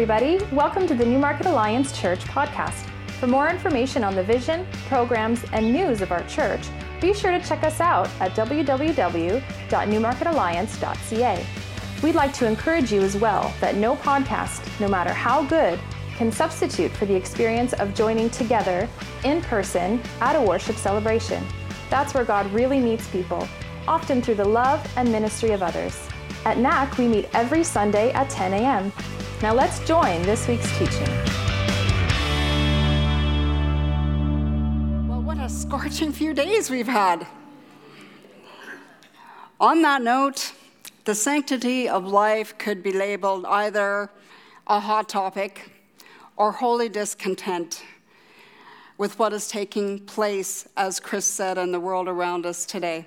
everybody. Welcome to the New Market Alliance Church podcast. For more information on the vision, programs, and news of our church, be sure to check us out at www.newmarketalliance.ca. We'd like to encourage you as well that no podcast, no matter how good, can substitute for the experience of joining together in person at a worship celebration. That's where God really meets people, often through the love and ministry of others. At NAC, we meet every Sunday at 10 a.m. Now let's join this week's teaching. Well, what a scorching few days we've had. On that note, the sanctity of life could be labeled either a hot topic or holy discontent with what is taking place, as Chris said, in the world around us today.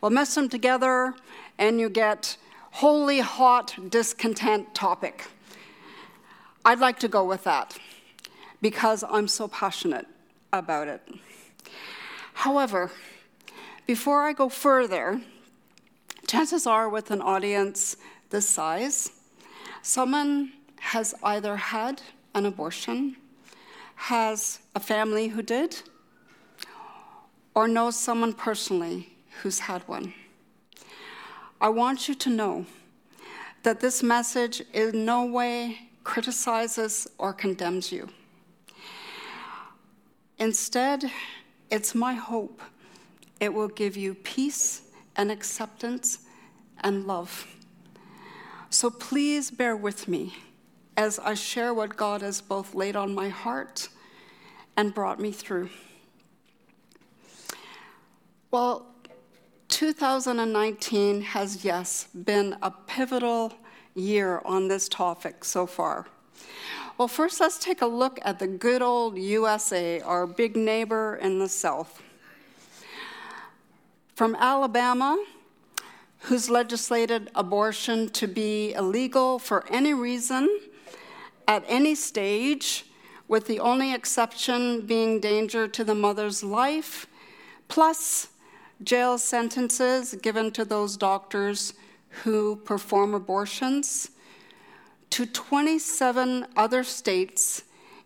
We'll mess them together and you get holy hot discontent topic. I'd like to go with that because I'm so passionate about it. However, before I go further, chances are with an audience this size, someone has either had an abortion, has a family who did, or knows someone personally who's had one. I want you to know that this message in no way criticizes or condemns you. Instead, it's my hope it will give you peace and acceptance and love. So please bear with me as I share what God has both laid on my heart and brought me through. Well, 2019 has, yes, been a pivotal year on this topic so far. Well, first, let's take a look at the good old USA, our big neighbor in the South. From Alabama, who's legislated abortion to be illegal for any reason, at any stage, with the only exception being danger to the mother's life, plus jail sentences given to those doctors who perform abortions, to 27 other states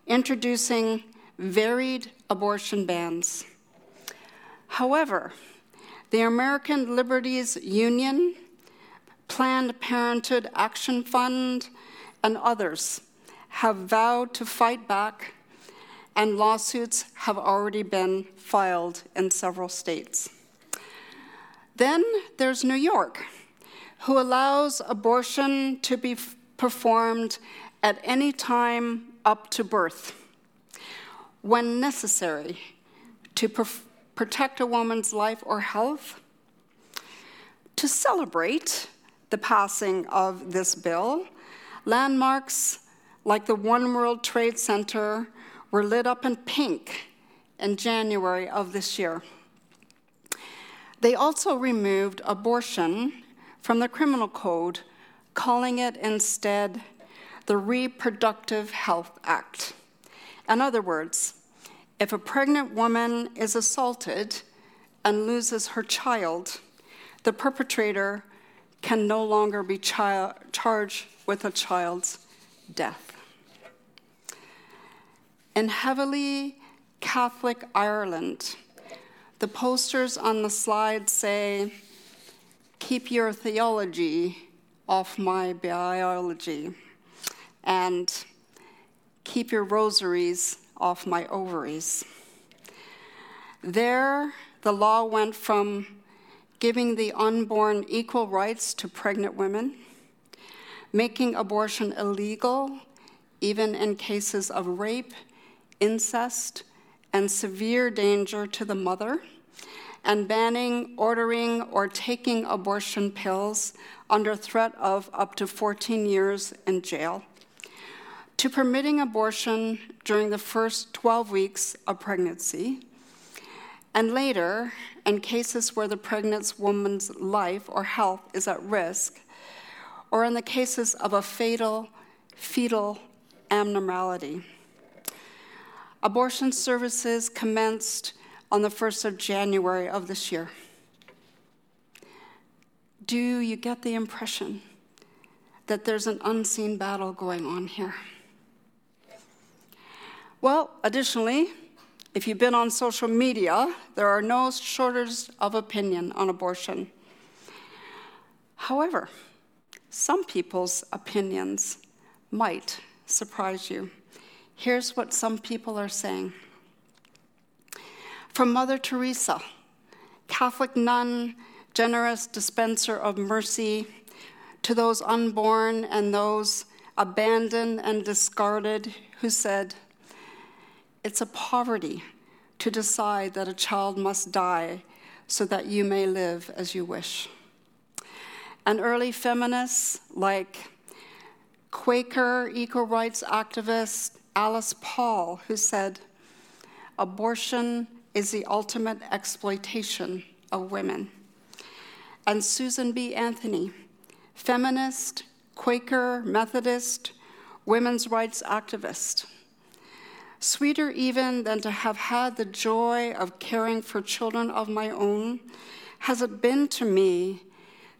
introducing varied abortion bans. However, the American Liberties Union, Planned Parenthood Action Fund, and others have vowed to fight back, and lawsuits have already been filed in several states. Then there's New York, who allows abortion to be performed at any time up to birth, when necessary to protect a woman's life or health. To celebrate the passing of this bill, landmarks like the One World Trade Center were lit up in pink in January of this year. They also removed abortion from the criminal code, calling it instead the Reproductive Health Act. In other words, if a pregnant woman is assaulted and loses her child, the perpetrator can no longer be charged with a child's death. In heavily Catholic Ireland, the posters on the slide say, "Keep your theology off my biology," and "Keep your rosaries off my ovaries." There, the law went from giving the unborn equal rights to pregnant women, making abortion illegal, even in cases of rape, incest, and severe danger to the mother, and banning, ordering, or taking abortion pills under threat of up to 14 years in jail, to permitting abortion during the first 12 weeks of pregnancy, and later, in cases where the pregnant woman's life or health is at risk, or in the cases of a fatal fetal abnormality. Abortion services commenced on the 1st of January of this year. Do you get the impression that there's an unseen battle going on here. Well, additionally, if you've been on social media, there are no shortage of opinion on abortion. However, some people's opinions might surprise you. Here's what some people are saying. From Mother Teresa, Catholic nun, generous dispenser of mercy, to those unborn and those abandoned and discarded, who said, "It's a poverty to decide that a child must die so that you may live as you wish." And early feminists like Quaker eco-rights activist Alice Paul, who said, "Abortion is the ultimate exploitation of women." And Susan B. Anthony, feminist, Quaker, Methodist, women's rights activist. "Sweeter even than to have had the joy of caring for children of my own has it been to me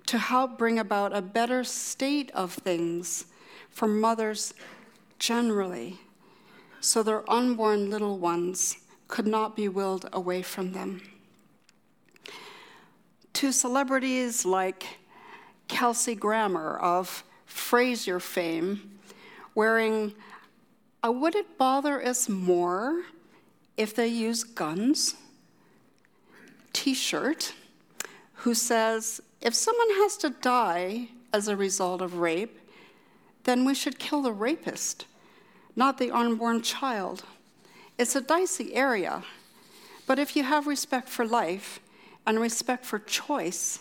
to help bring about a better state of things for mothers generally, so their unborn little ones could not be willed away from them." To celebrities like Kelsey Grammer of Frasier fame, wearing "A Would It Bother Us More If They Use Guns?" t-shirt, who says, "If someone has to die as a result of rape, then we should kill the rapist, not the unborn child. It's a dicey area, but if you have respect for life and respect for choice,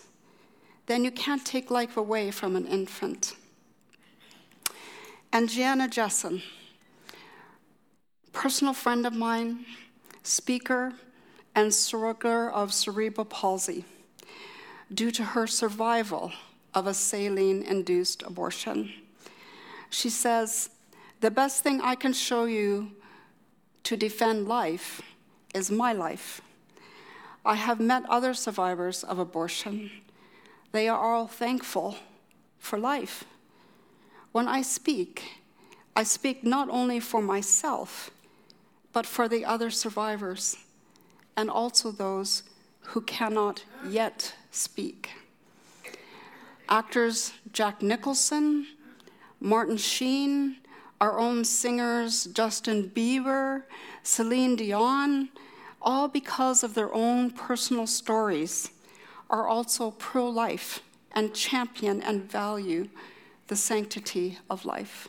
then you can't take life away from an infant." And Gianna Jessen, personal friend of mine, speaker, and survivor of cerebral palsy, due to her survival of a saline-induced abortion. She says, "The best thing I can show you to defend life is my life. I have met other survivors of abortion. They are all thankful for life. When I speak not only for myself, but for the other survivors, and also those who cannot yet speak." Actors Jack Nicholson, Martin Sheen, our own singers Justin Bieber, Celine Dion, all because of their own personal stories, are also pro-life and champion and value the sanctity of life.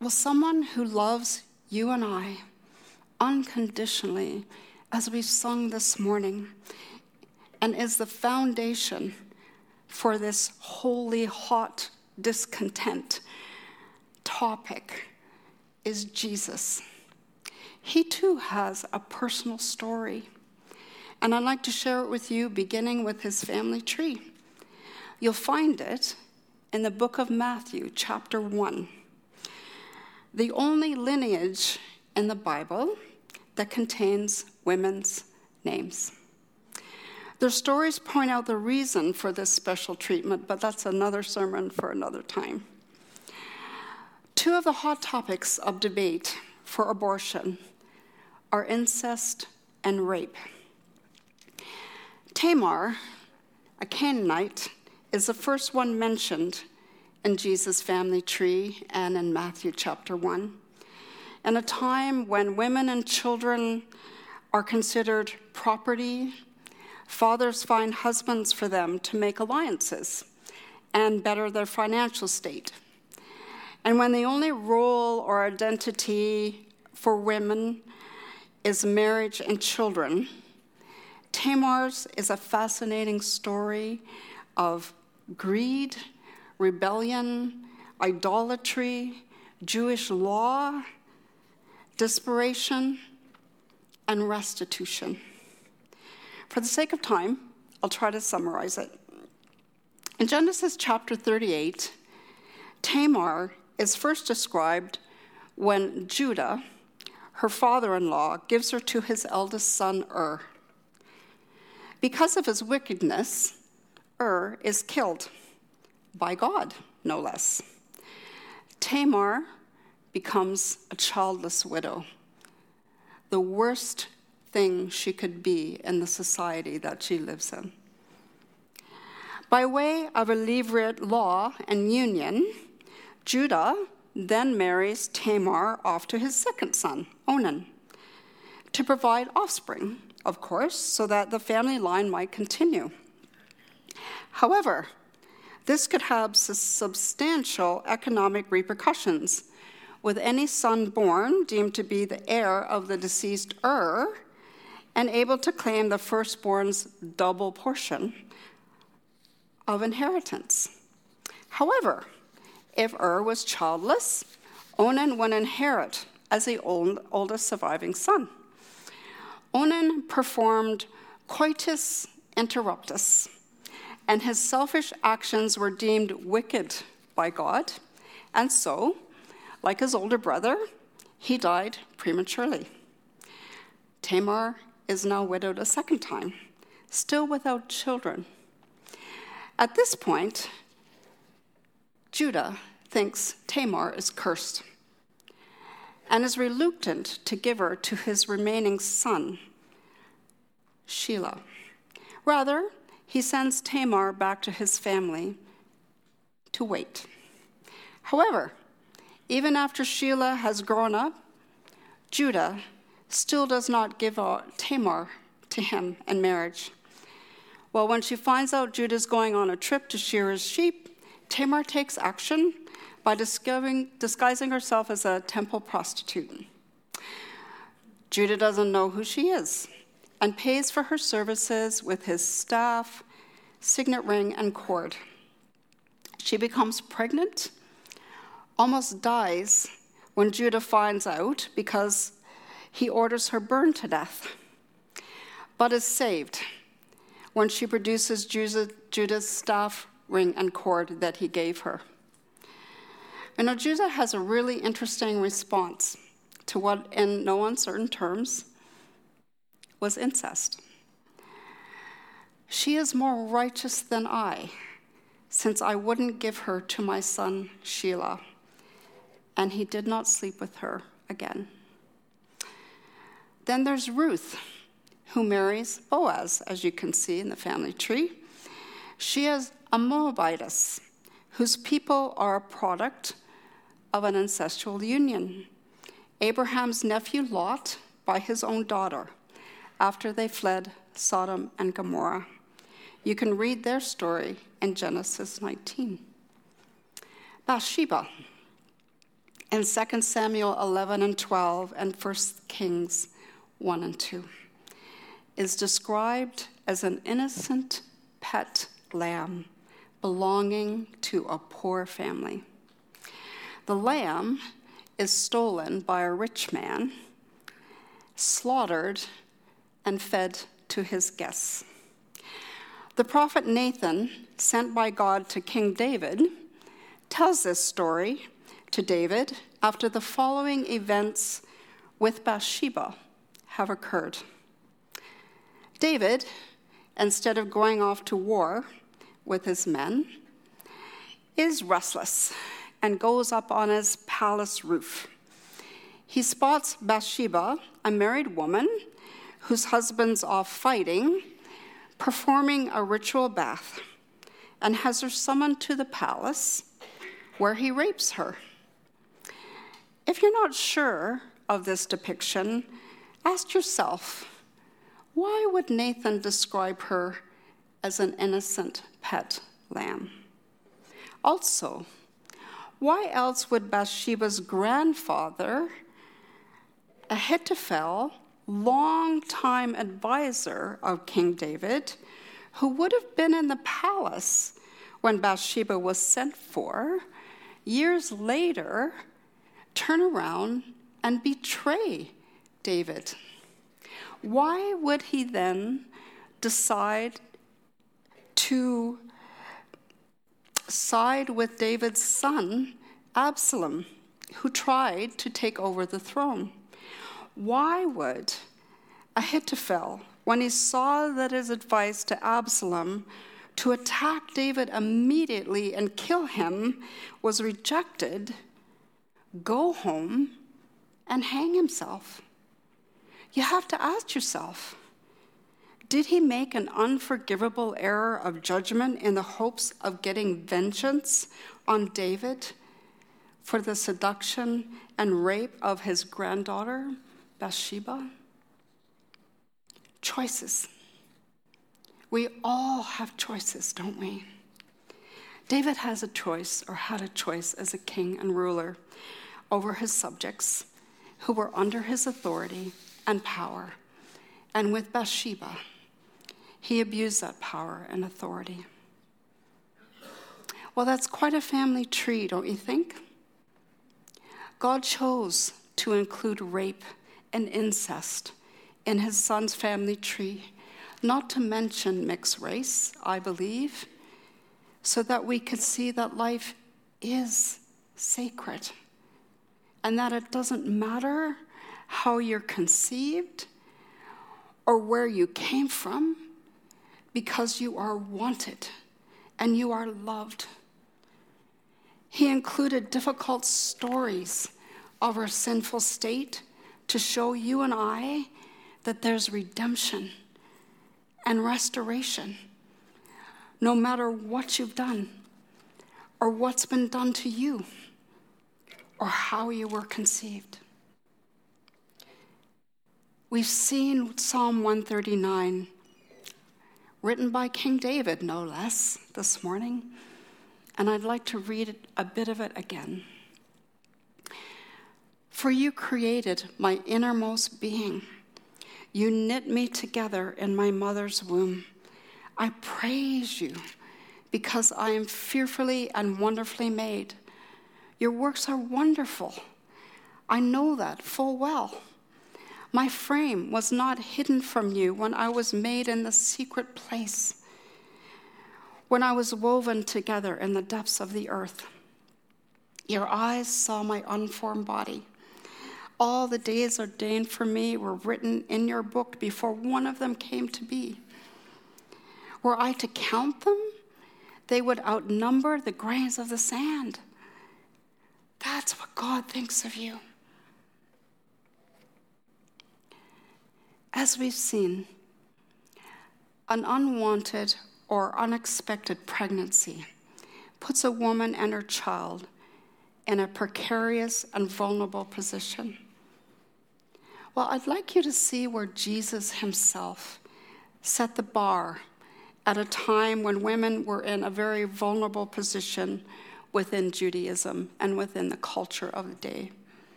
Will someone who loves you and I unconditionally, as we sung this morning, and is the foundation for this holy, hot discontent topic, is Jesus. He too has a personal story, and I'd like to share it with you, beginning with his family tree. You'll find it in the book of Matthew, chapter 1. The only lineage in the Bible that contains women's names. Their stories point out the reason for this special treatment, but that's another sermon for another time. Two of the hot topics of debate for abortion are incest and rape. Tamar, a Canaanite, is the first one mentioned in Jesus' family tree and in Matthew chapter 1. In a time when women and children are considered property, fathers find husbands for them to make alliances and better their financial state. And when the only role or identity for women is marriage and children, Tamar's is a fascinating story of greed, rebellion, idolatry, Jewish law, desperation, and restitution. For the sake of time, I'll try to summarize it. In Genesis chapter 38, Tamar is first described when Judah, her father-in-law, gives her to his eldest son, Ur. Because of his wickedness, Ur is killed by God, no less. Tamar becomes a childless widow, the worst thing she could be in the society that she lives in. By way of a levirate law and union, Judah then marries Tamar off to his second son, Onan, to provide offspring, of course, so that the family line might continue. However, this could have substantial economic repercussions, with any son born deemed to be the heir of the deceased Ur and able to claim the firstborn's double portion of inheritance. However, if Ur was childless, Onan would inherit as the oldest surviving son. Onan performed coitus interruptus, and his selfish actions were deemed wicked by God, and so, like his older brother, he died prematurely. Tamar is now widowed a second time, still without children. At this point, Judah thinks Tamar is cursed and is reluctant to give her to his remaining son, Shelah. Rather, he sends Tamar back to his family to wait. However, even after Shelah has grown up, Judah still does not give Tamar to him in marriage. Well, when she finds out Judah's going on a trip to shear his sheep, Tamar takes action by disguising herself as a temple prostitute. Judah doesn't know who she is and pays for her services with his staff, signet ring, and cord. She becomes pregnant, almost dies when Judah finds out because he orders her burned to death, but is saved when she produces Judah's staff, ring, and cord that he gave her. And now Judah has a really interesting response to what, in no uncertain terms, was incest. She is more righteous than I, since I wouldn't give her to my son Shelah. And he did not sleep with her again. Then there's Ruth, who marries Boaz, as you can see in the family tree. She is a Moabitess, whose people are a product of an ancestral union. Abraham's nephew Lot by his own daughter, after they fled Sodom and Gomorrah. You can read their story in Genesis 19. Bathsheba, in 2 Samuel 11 and 12 and 1 Kings 1 and 2, is described as an innocent pet lamb belonging to a poor family. The lamb is stolen by a rich man, slaughtered, and fed to his guests. The prophet Nathan, sent by God to King David, tells this story to David after the following events with Bathsheba have occurred. David, instead of going off to war with his men, is restless and goes up on his palace roof. He spots Bathsheba, a married woman whose husband's off fighting, performing a ritual bath, and has her summoned to the palace, where he rapes her. If you're not sure of this depiction, ask yourself, why would Nathan describe her as an innocent pet lamb? Also, why else would Bathsheba's grandfather, Ahithophel, longtime advisor of King David, who would have been in the palace when Bathsheba was sent for, years later, turn around and betray David? Why would he then decide to side with David's son, Absalom, who tried to take over the throne? Why would Ahithophel, when he saw that his advice to Absalom to attack David immediately and kill him, was rejected, go home, and hang himself. You have to ask yourself, did he make an unforgivable error of judgment in the hopes of getting vengeance on David for the seduction and rape of his granddaughter, Bathsheba? Choices. We all have choices, don't we? David has a choice, or had a choice as a king and ruler over his subjects who were under his authority and power. And with Bathsheba, he abused that power and authority. Well, that's quite a family tree, don't you think? God chose to include rape and incest in his son's family tree, not to mention mixed race, I believe, so that we could see that life is sacred and that it doesn't matter how you're conceived or where you came from, because you are wanted and you are loved. He included difficult stories of our sinful state to show you and I that there's redemption and restoration, no matter what you've done or what's been done to you or how you were conceived. We've seen Psalm 139, written by King David, no less, this morning, and I'd like to read a bit of it again. For you created my innermost being. You knit me together in my mother's womb. I praise you because I am fearfully and wonderfully made. Your works are wonderful. I know that full well. My frame was not hidden from you when I was made in the secret place, when I was woven together in the depths of the earth. Your eyes saw my unformed body. All the days ordained for me were written in your book before one of them came to be. Were I to count them, they would outnumber the grains of the sand. That's what God thinks of you. As we've seen, an unwanted or unexpected pregnancy puts a woman and her child in a precarious and vulnerable position. Well, I'd like you to see where Jesus himself set the bar at a time when women were in a very vulnerable position within Judaism and within the culture of the day.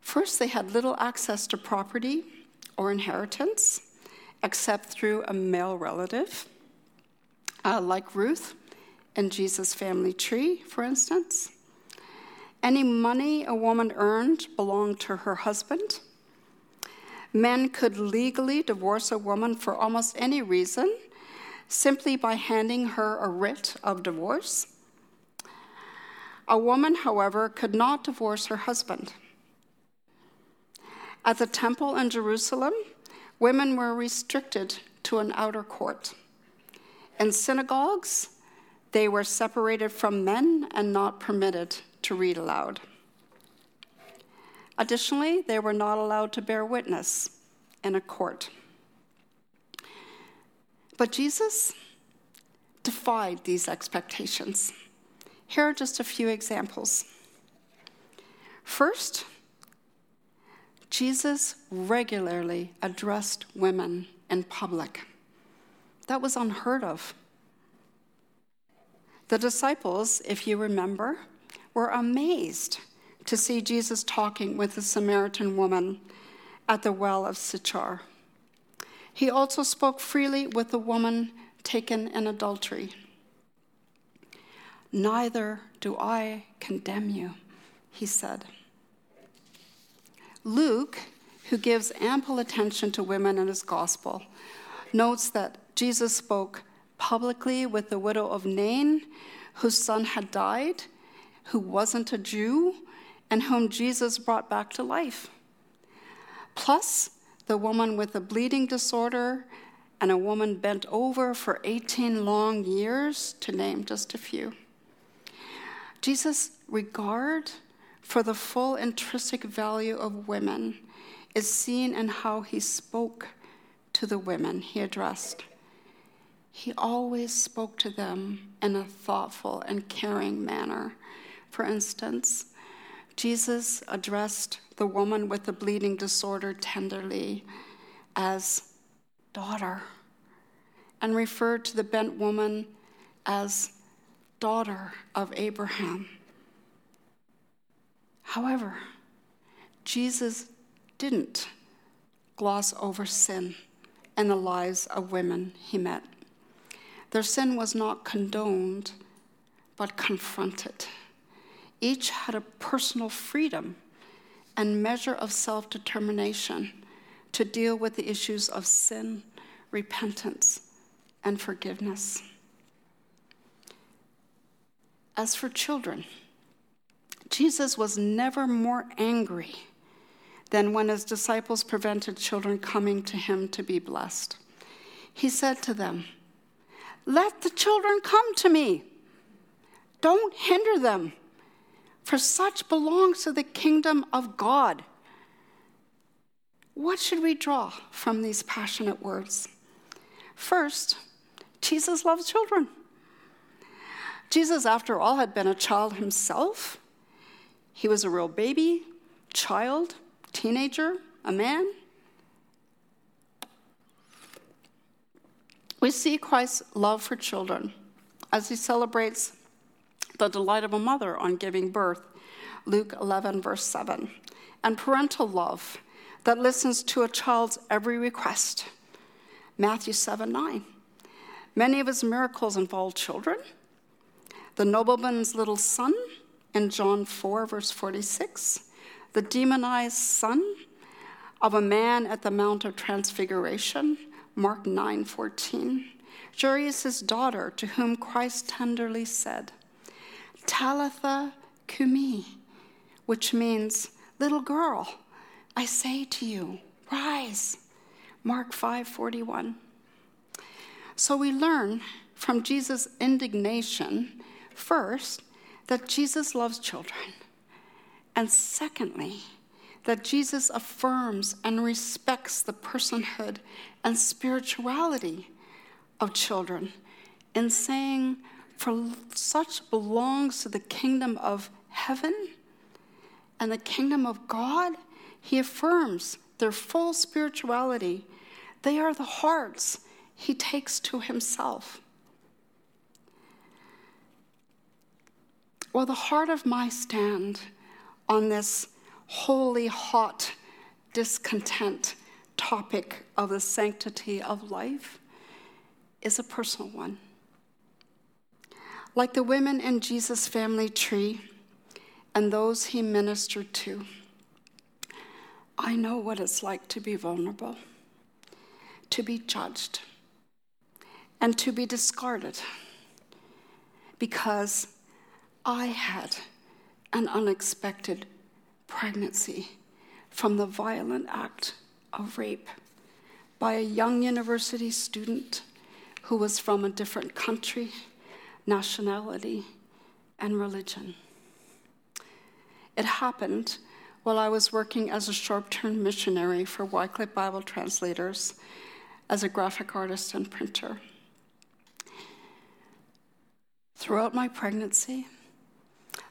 First, they had little access to property or inheritance, except through a male relative, like Ruth in Jesus' family tree, for instance. Any money a woman earned belonged to her husband. Men could legally divorce a woman for almost any reason, simply by handing her a writ of divorce. A woman, however, could not divorce her husband. At the temple in Jerusalem, women were restricted to an outer court. In synagogues, they were separated from men and not permitted to read aloud. Additionally, they were not allowed to bear witness in a court. But Jesus defied these expectations. Here are just a few examples. First, Jesus regularly addressed women in public. That was unheard of. The disciples, if you remember, were amazed to see Jesus talking with the Samaritan woman at the well of Sychar. He also spoke freely with the woman taken in adultery. Neither do I condemn you, he said. Luke, who gives ample attention to women in his gospel, notes that Jesus spoke publicly with the widow of Nain, whose son had died, who wasn't a Jew, and whom Jesus brought back to life. Plus, the woman with the bleeding disorder and a woman bent over for 18 long years, to name just a few. Jesus' regard for the full intrinsic value of women is seen in how he spoke to the women he addressed. He always spoke to them in a thoughtful and caring manner. For instance, Jesus addressed the woman with the bleeding disorder tenderly as daughter, and referred to the bent woman as daughter of Abraham. However, Jesus didn't gloss over sin in the lives of women he met. Their sin was not condoned, but confronted. Each had a personal freedom and measure of self-determination to deal with the issues of sin, repentance, and forgiveness. As for children, Jesus was never more angry than when his disciples prevented children coming to him to be blessed. He said to them, "Let the children come to me. Don't hinder them, for such belongs to the kingdom of God." What should we draw from these passionate words? First, Jesus loves children. Jesus, after all, had been a child himself. He was a real baby, child, teenager, a man. We see Christ's love for children as he celebrates the delight of a mother on giving birth, Luke 11, verse 7, and parental love that listens to a child's every request, Matthew 7:9. Many of his miracles involve children. The nobleman's little son in John 4, verse 46. The demonized son of a man at the Mount of Transfiguration, Mark 9:14. Jairus' daughter, to whom Christ tenderly said, "Talitha cumi," which means, "Little girl, I say to you, rise." Mark 5:41. So we learn from Jesus' indignation, first, that Jesus loves children, and secondly, that Jesus affirms and respects the personhood and spirituality of children in saying, "For such belongs to the kingdom of heaven and the kingdom of God." He affirms their full spirituality. They are the hearts he takes to himself. Well, the heart of my stand on this holy, hot discontent topic of the sanctity of life is a personal one. Like the women in Jesus' family tree and those he ministered to, I know what it's like to be vulnerable, to be judged, and to be discarded, because I had an unexpected pregnancy from the violent act of rape by a young university student who was from a different country, nationality, and religion. It happened while I was working as a short-term missionary for Wycliffe Bible Translators as a graphic artist and printer. Throughout my pregnancy,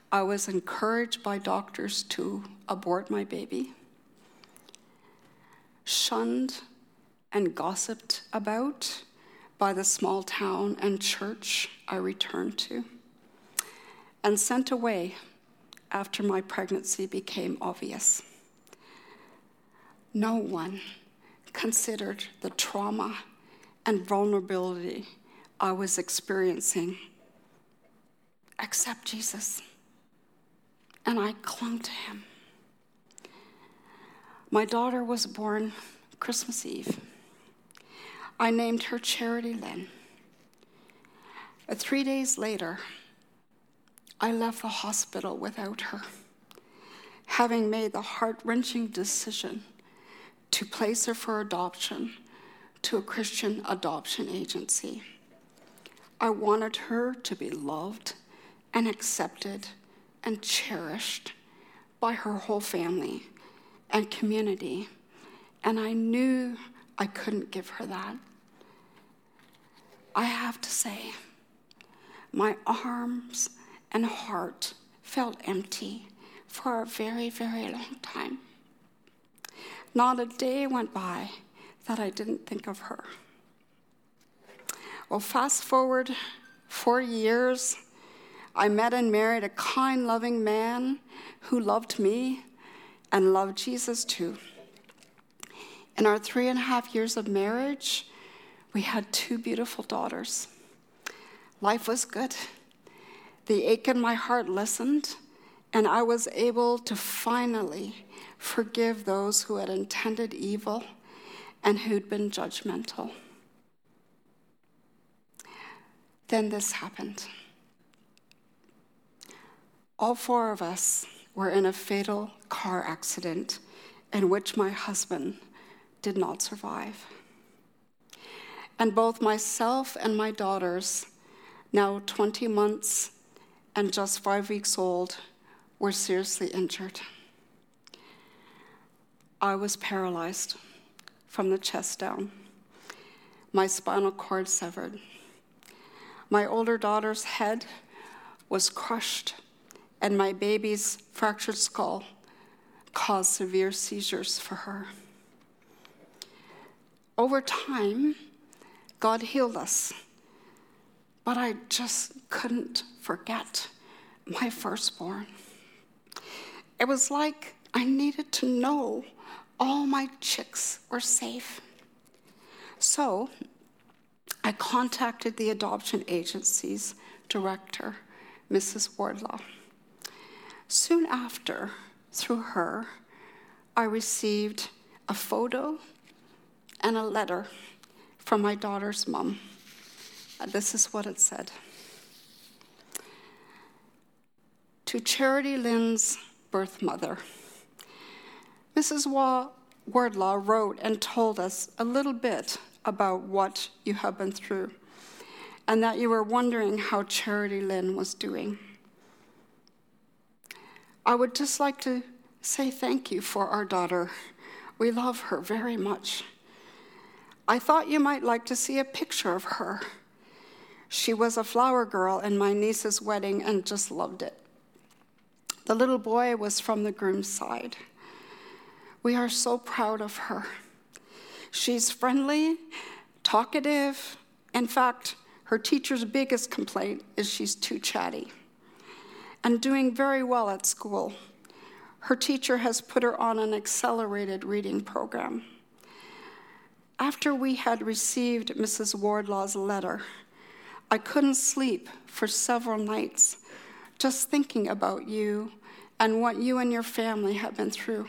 I was encouraged by doctors to abort my baby, shunned and gossiped about by the small town and church I returned to, and sent away after my pregnancy became obvious. No one considered the trauma and vulnerability I was experiencing except Jesus, and I clung to him. My daughter was born Christmas Eve. I named her Charity Lynn. 3 days later, I left the hospital without her, having made the heart-wrenching decision to place her for adoption to a Christian adoption agency. I wanted her to be loved and accepted and cherished by her whole family and community, and I knew I couldn't give her that. I have to say, my arms and heart felt empty for a very, very long time. Not a day went by that I didn't think of her. Well, fast forward 4 years, I met and married a kind, loving man who loved me and loved Jesus too. In our 3.5 years of marriage, we had 2 beautiful daughters. Life was good. The ache in my heart lessened, and I was able to finally forgive those who had intended evil and who'd been judgmental. Then this happened. All 4 of us were in a fatal car accident in which my husband did not survive. And both myself and my daughters, now 20 months and just 5 weeks old, were seriously injured. I was paralyzed from the chest down, my spinal cord severed. My older daughter's head was crushed, and my baby's fractured skull caused severe seizures for her. Over time, God healed us, but I just couldn't forget my firstborn. It was like I needed to know all my chicks were safe. So I contacted the adoption agency's director, Mrs. Wardlaw. Soon after, through her, I received a photo and a letter from my daughter's mom. This is what it said. To Charity Lynn's birth mother, Mrs. Wardlaw wrote and told us a little bit about what you have been through and that you were wondering how Charity Lynn was doing. I would just like to say thank you for our daughter. We love her very much. I thought you might like to see a picture of her. She was a flower girl in my niece's wedding and just loved it. The little boy was from the groom's side. We are so proud of her. She's friendly, talkative. In fact, her teacher's biggest complaint is she's too chatty. And doing very well at school. Her teacher has put her on an accelerated reading program. After we had received Mrs. Wardlaw's letter, I couldn't sleep for several nights, just thinking about you and what you and your family have been through.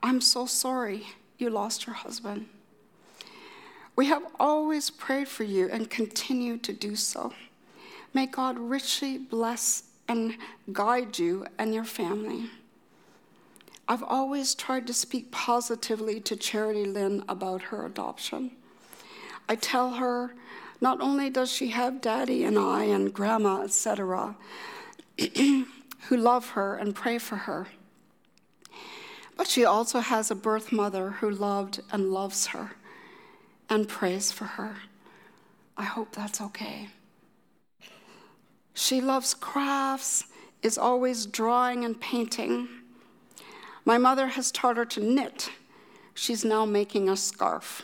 I'm so sorry you lost your husband. We have always prayed for you and continue to do so. May God richly bless and guide you and your family. I've always tried to speak positively to Charity Lynn about her adoption. I tell her not only does she have Daddy and I and Grandma, etc., who love her and pray for her, but she also has a birth mother who loved and loves her and prays for her. I hope that's okay. She loves crafts, is always drawing and painting. My mother has taught her to knit. She's now making a scarf.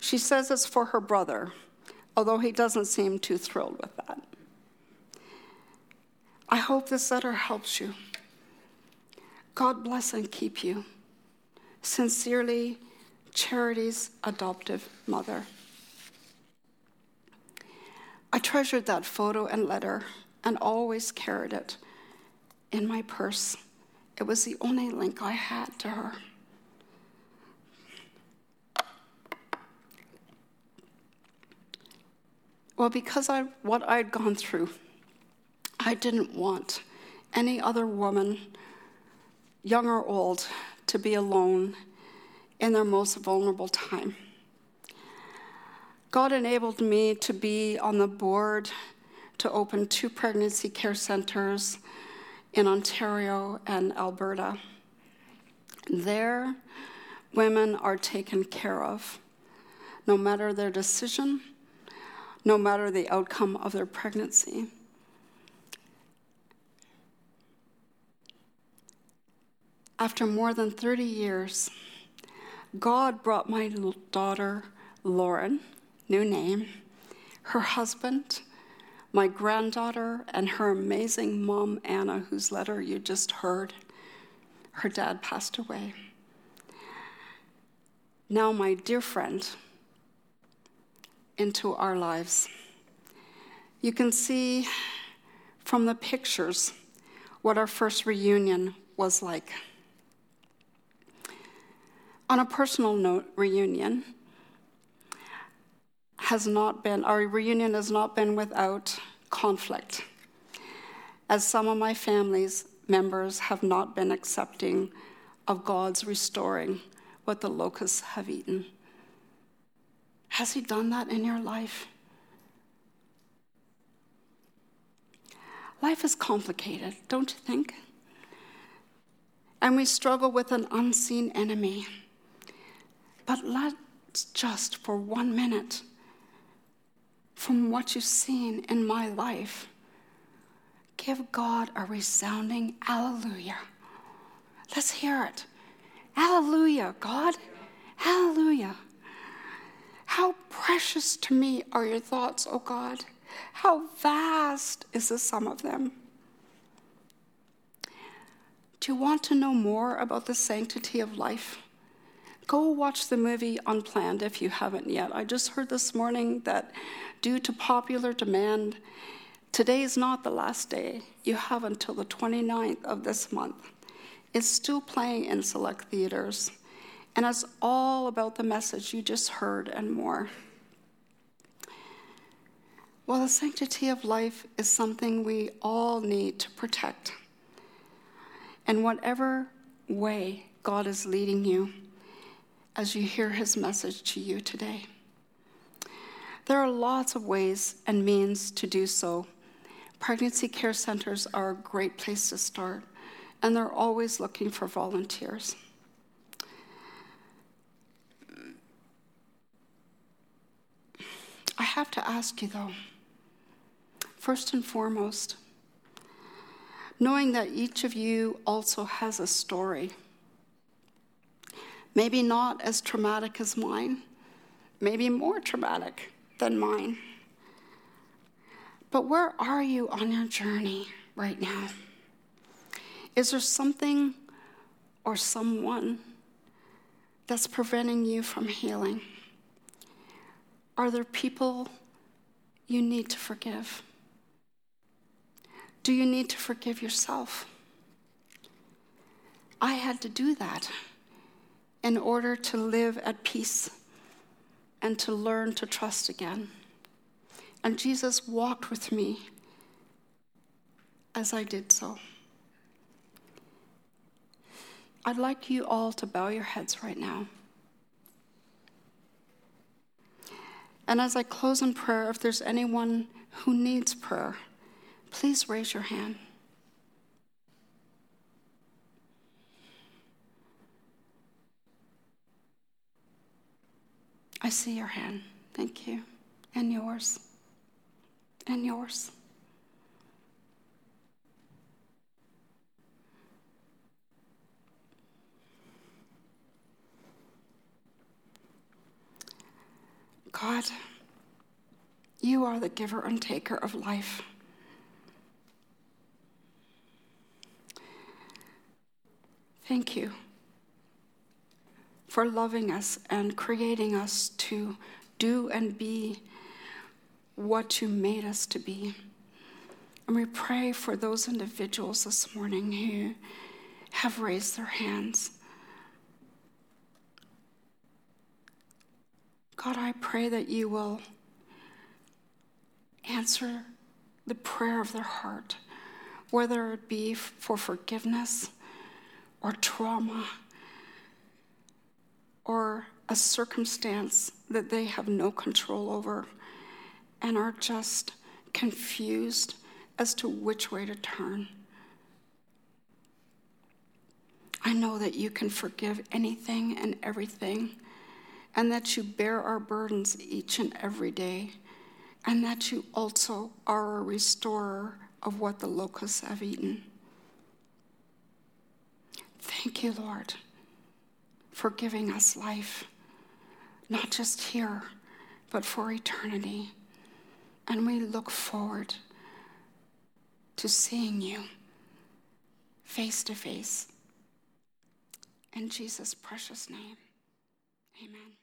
She says it's for her brother, although he doesn't seem too thrilled with that. I hope this letter helps you. God bless and keep you. Sincerely, Charity's adoptive mother. I treasured that photo and letter and always carried it in my purse. It was the only link I had to her. Well, because of what I'd gone through, I didn't want any other woman, young or old, to be alone in their most vulnerable time. God enabled me to be on the board to open 2 pregnancy care centers in Ontario and Alberta. There, women are taken care of, no matter their decision, no matter the outcome of their pregnancy. After more than 30 years, God brought my daughter, Lauren, new name, her husband, my granddaughter, and her amazing mom, Anna, whose letter you just heard. Her dad passed away. Now, my dear friend, into our lives. You can see from the pictures what our first reunion was like. On a personal note, our reunion has not been without conflict, as some of my family's members have not been accepting of God's restoring what the locusts have eaten. Has he done that in your life? Life is complicated, don't you think? And we struggle with an unseen enemy. But let's just for 1 minute, from what you've seen in my life, give God a resounding hallelujah. Let's hear it. Hallelujah, God. Hallelujah. How precious to me are your thoughts, O God. How vast is the sum of them. Do you want to know more about the sanctity of life? Go watch the movie Unplanned if you haven't yet. I just heard this morning that due to popular demand, today is not the last day. You have until the 29th of this month. It's still playing in select theaters, and it's all about the message you just heard and more. Well, the sanctity of life is something we all need to protect. In whatever way God is leading you, as you hear his message to you today. There are lots of ways and means to do so. Pregnancy care centers are a great place to start, and they're always looking for volunteers. I have to ask you, though, first and foremost, knowing that each of you also has a story. Maybe not as traumatic as mine, maybe more traumatic than mine. But where are you on your journey right now? Is there something or someone that's preventing you from healing? Are there people you need to forgive? Do you need to forgive yourself? I had to do that in order to live at peace and to learn to trust again. And Jesus walked with me as I did so. I'd like you all to bow your heads right now. And as I close in prayer, if there's anyone who needs prayer, please raise your hand. I see your hand. Thank you. And yours. And yours. God, you are the giver and taker of life. Thank you for loving us and creating us to do and be what you made us to be. And we pray for those individuals this morning who have raised their hands. God, I pray that you will answer the prayer of their heart, whether it be for forgiveness or trauma, or a circumstance that they have no control over and are just confused as to which way to turn. I know that you can forgive anything and everything, and that you bear our burdens each and every day, and that you also are a restorer of what the locusts have eaten. Thank you, Lord, for giving us life, not just here, but for eternity. And we look forward to seeing you face to face. In Jesus' precious name, amen.